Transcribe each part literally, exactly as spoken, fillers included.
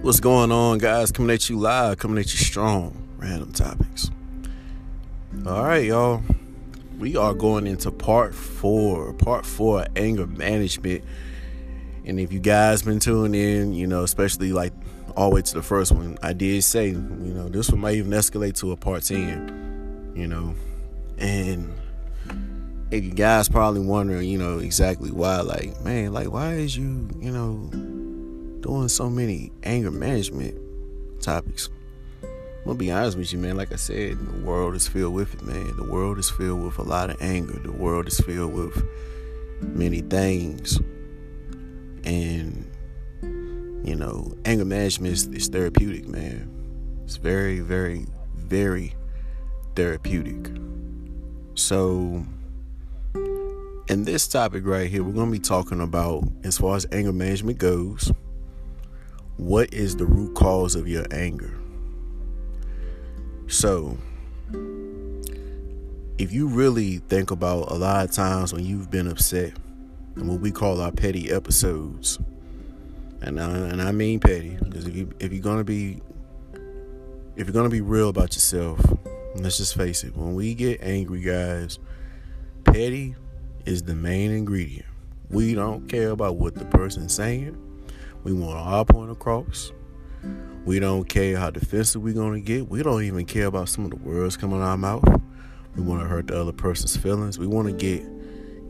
What's going on, guys? Coming at you live, coming at you strong. Random topics. All right, y'all. We are going into part four. Part four, anger management. And if you guys been tuning in, you know, especially like all the way to the first one, I did say, you know, this one might even escalate to a part ten. You know, and if you guys probably wondering, you know, exactly why. Like, man, like, why is you, you know, doing so many anger management topics? I'm gonna be honest with you, man. Like I said, the world is filled with it, man. The world is filled with a lot of anger. The world is filled with many things. And, you know, anger management is, is therapeutic, man. It's very, very, very therapeutic. So, in this topic right here, we're gonna be talking about, as far as anger management goes, what is the root cause of your anger? So, if you really think about a lot of times when you've been upset, and what we call our petty episodes, and I, and I mean petty, because if you if you're gonna be if you're gonna be real about yourself, let's just face it. When we get angry, guys, petty is the main ingredient. We don't care about what the person's saying. We want our point across. We don't care how defensive we're going to get. We don't even care about some of the words coming out of our mouth. We want to hurt the other person's feelings. We want to get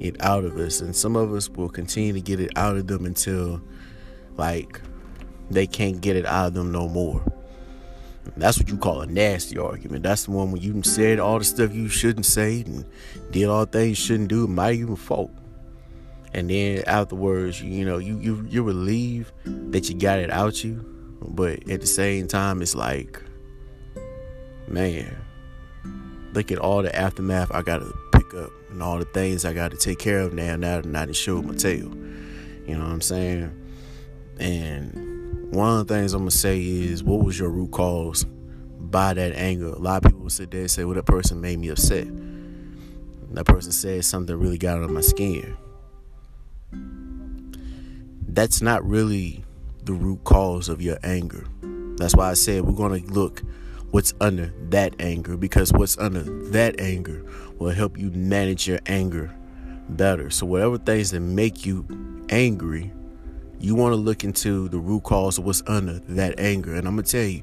it out of us. And some of us will continue to get it out of them until, like, they can't get it out of them no more. That's what you call a nasty argument. That's the one when you said all the stuff you shouldn't say and did all things you shouldn't do. It might even fault. And then afterwards, you know, you, you, you're relieved that you got it out you. But at the same time, it's like, man, look at all the aftermath I got to pick up and all the things I got to take care of now, now that I done showed my tail. You know what I'm saying? And one of the things I'm going to say is, what was your root cause by that anger? A lot of people will sit there and say, well, that person made me upset. That person said something really got under my skin. That's not really the root cause of your anger. That's why I said we're going to look what's under that anger, because what's under that anger will help you manage your anger better. So whatever things that make you angry, you want to look into the root cause of what's under that anger. And I'm going to tell you,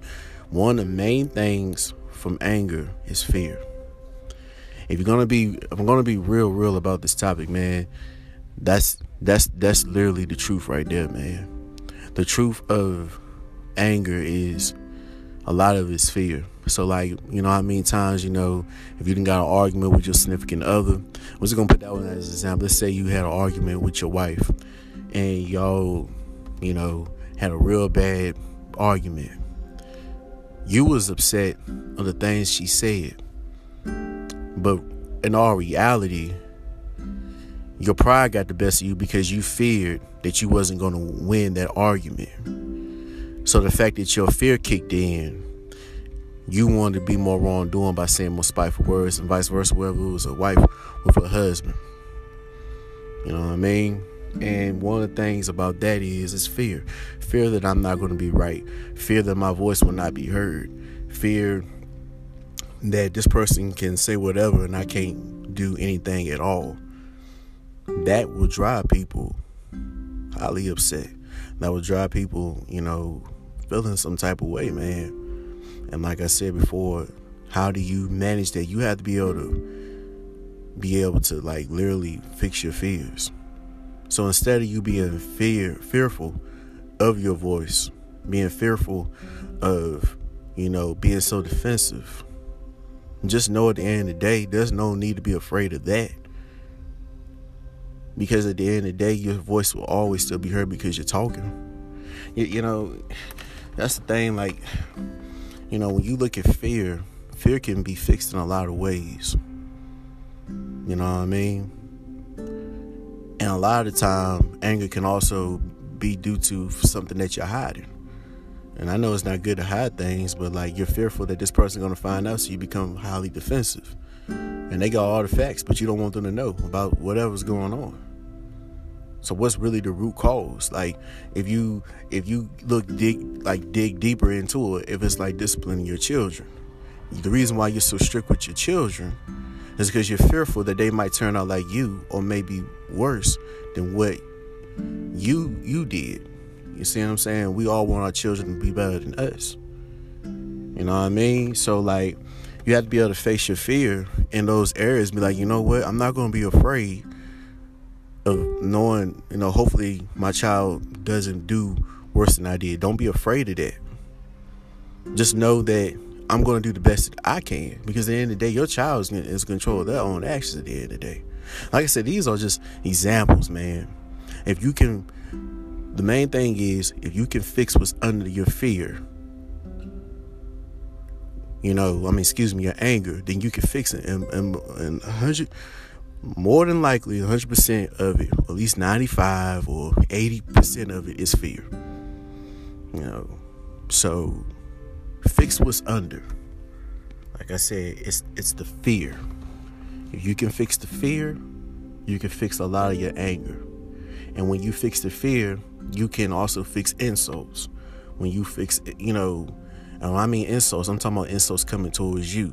one of the main things from anger is fear. If you're going to be, if I'm going to be real, real about this topic, man, that's That's that's literally the truth right there, man. The truth of anger is, a lot of it's fear. So, like, you know, how many times, you know, if you didn't got an argument with your significant other, we're just gonna put that one as an example. Let's say you had an argument with your wife, and y'all, you know, had a real bad argument. You was upset on the things she said, but in all reality, your pride got the best of you because you feared that you wasn't going to win that argument. So the fact that your fear kicked in, you wanted to be more wrongdoing by saying more spiteful words, and vice versa, whether it was a wife with her husband. You know what I mean? And one of the things about that is, it's fear. Fear that I'm not going to be right. Fear that my voice will not be heard. Fear that this person can say whatever and I can't do anything at all. That will drive people highly upset. That will drive people, you know, feeling some type of way, man. And like I said before, how do you manage that? You have to be able to be able to like literally fix your fears. So instead of you being fear fearful of your voice, being fearful of, you know, being so defensive, just know at the end of the day, there's no need to be afraid of that. Because at the end of the day, your voice will always still be heard because you're talking. You, you know, that's the thing. Like, you know, when you look at fear, fear can be fixed in a lot of ways. You know what I mean? And a lot of the time, anger can also be due to something that you're hiding. And I know it's not good to hide things, but like, you're fearful that this person's going to find out, so you become highly defensive. And they got all the facts, but you don't want them to know about whatever's going on. So what's really the root cause? Like, if you if you look dig like dig deeper into it, if it's like disciplining your children, the reason why you're so strict with your children is because you're fearful that they might turn out like you, or maybe worse than what you you did. You see what I'm saying? We all want our children to be better than us. You know what I mean? So like, you have to be able to face your fear in those areas. Be like, you know what? I'm not going to be afraid of knowing, you know, hopefully my child doesn't do worse than I did. Don't be afraid of that. Just know that I'm going to do the best that I can, because at the end of the day, your child is going to control their own actions at the end of the day. Like I said, these are just examples, man. If you can, the main thing is, if you can fix what's under your fear, you know, I mean, excuse me, your anger, then you can fix it. And, and, and one hundred, more than likely, one hundred percent of it, at least ninety-five or eighty percent of it is fear. You know, so fix what's under. Like I said, it's it's the fear. If you can fix the fear, you can fix a lot of your anger. And when you fix the fear, you can also fix insults. When you fix, you know, and when I mean insults, I'm talking about insults coming towards you.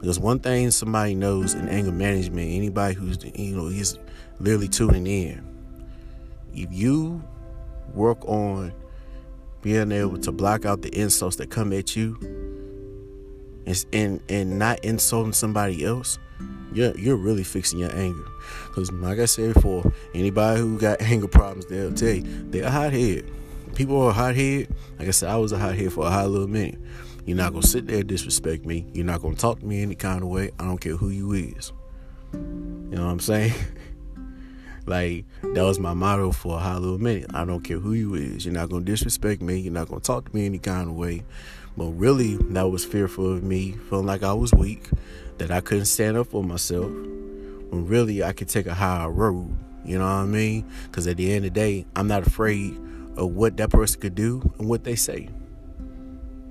Because one thing somebody knows in anger management, anybody who's, you know, is literally tuning in, if you work on being able to block out the insults that come at you and and, and not insulting somebody else, You're, you're really fixing your anger. Because like I said before, anybody who got anger problems, they'll tell you they're a hothead. People are a hothead. Like I said, I was a hothead for a hot little minute. You're not going to sit there and disrespect me. You're not going to talk to me any kind of way. I don't care who you is. You know what I'm saying? Like, that was my motto for a hot little minute. I don't care who you is. You're not going to disrespect me. You're not going to talk to me any kind of way. But really, that was fearful of me, feeling like I was weak, that I couldn't stand up for myself, when really I could take a higher road. You know what I mean? Because at the end of the day, I'm not afraid of what that person could do and what they say.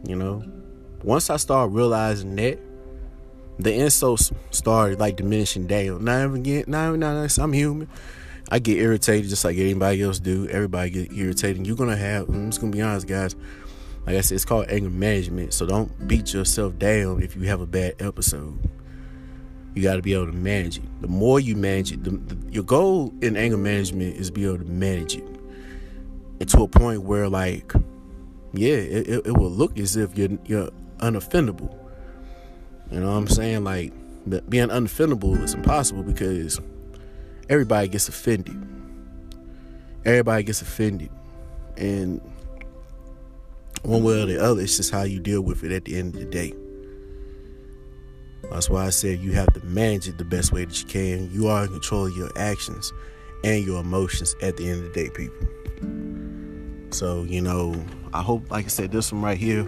You know, once I started realizing that, the insults started like diminishing down. Not even get, not even, I'm human. I get irritated just like anybody else do. Everybody get irritated. You're gonna have. I'm just gonna be honest, guys. Like I said, it's called anger management. So don't beat yourself down if you have a bad episode. You got to be able to manage it. The more you manage it, the, the, your goal in anger management is be able to manage it. And to a point where, like, yeah, it, it, it will look as if you're, you're unoffendable. You know what I'm saying? Like, being unoffendable is impossible, because everybody gets offended. Everybody gets offended. And one way or the other, it's just how you deal with it at the end of the day. That's why I said you have to manage it the best way that you can. You are in control of your actions and your emotions at the end of the day, people. So, you know, I hope, like I said, this one right here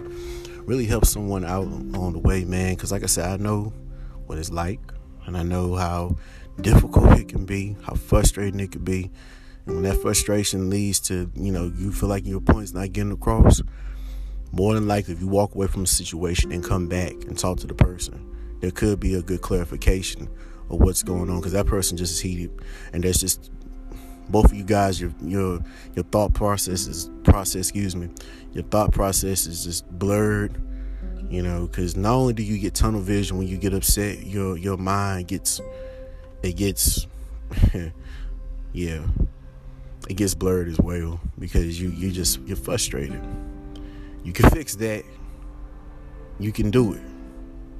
really helps someone out on the way, man. Because, like I said, I know what it's like, and I know how difficult it can be, how frustrating it can be. And when that frustration leads to, you know, you feel like your point's not getting across, more than likely, if you walk away from a situation and come back and talk to the person, there could be a good clarification of what's going on, because that person just is heated, and that's just both of you guys. Your your your thought process is process. Excuse me, your thought process is just blurred, you know. Because not only do you get tunnel vision when you get upset, your your mind gets it gets yeah it gets blurred as well, because you you just you're frustrated. You can fix that. You can do it.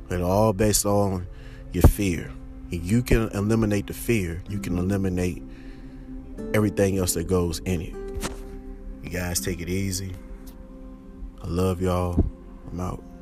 But all based on your fear. If you can eliminate the fear, you can eliminate everything else that goes in it. You guys take it easy. I love y'all. I'm out.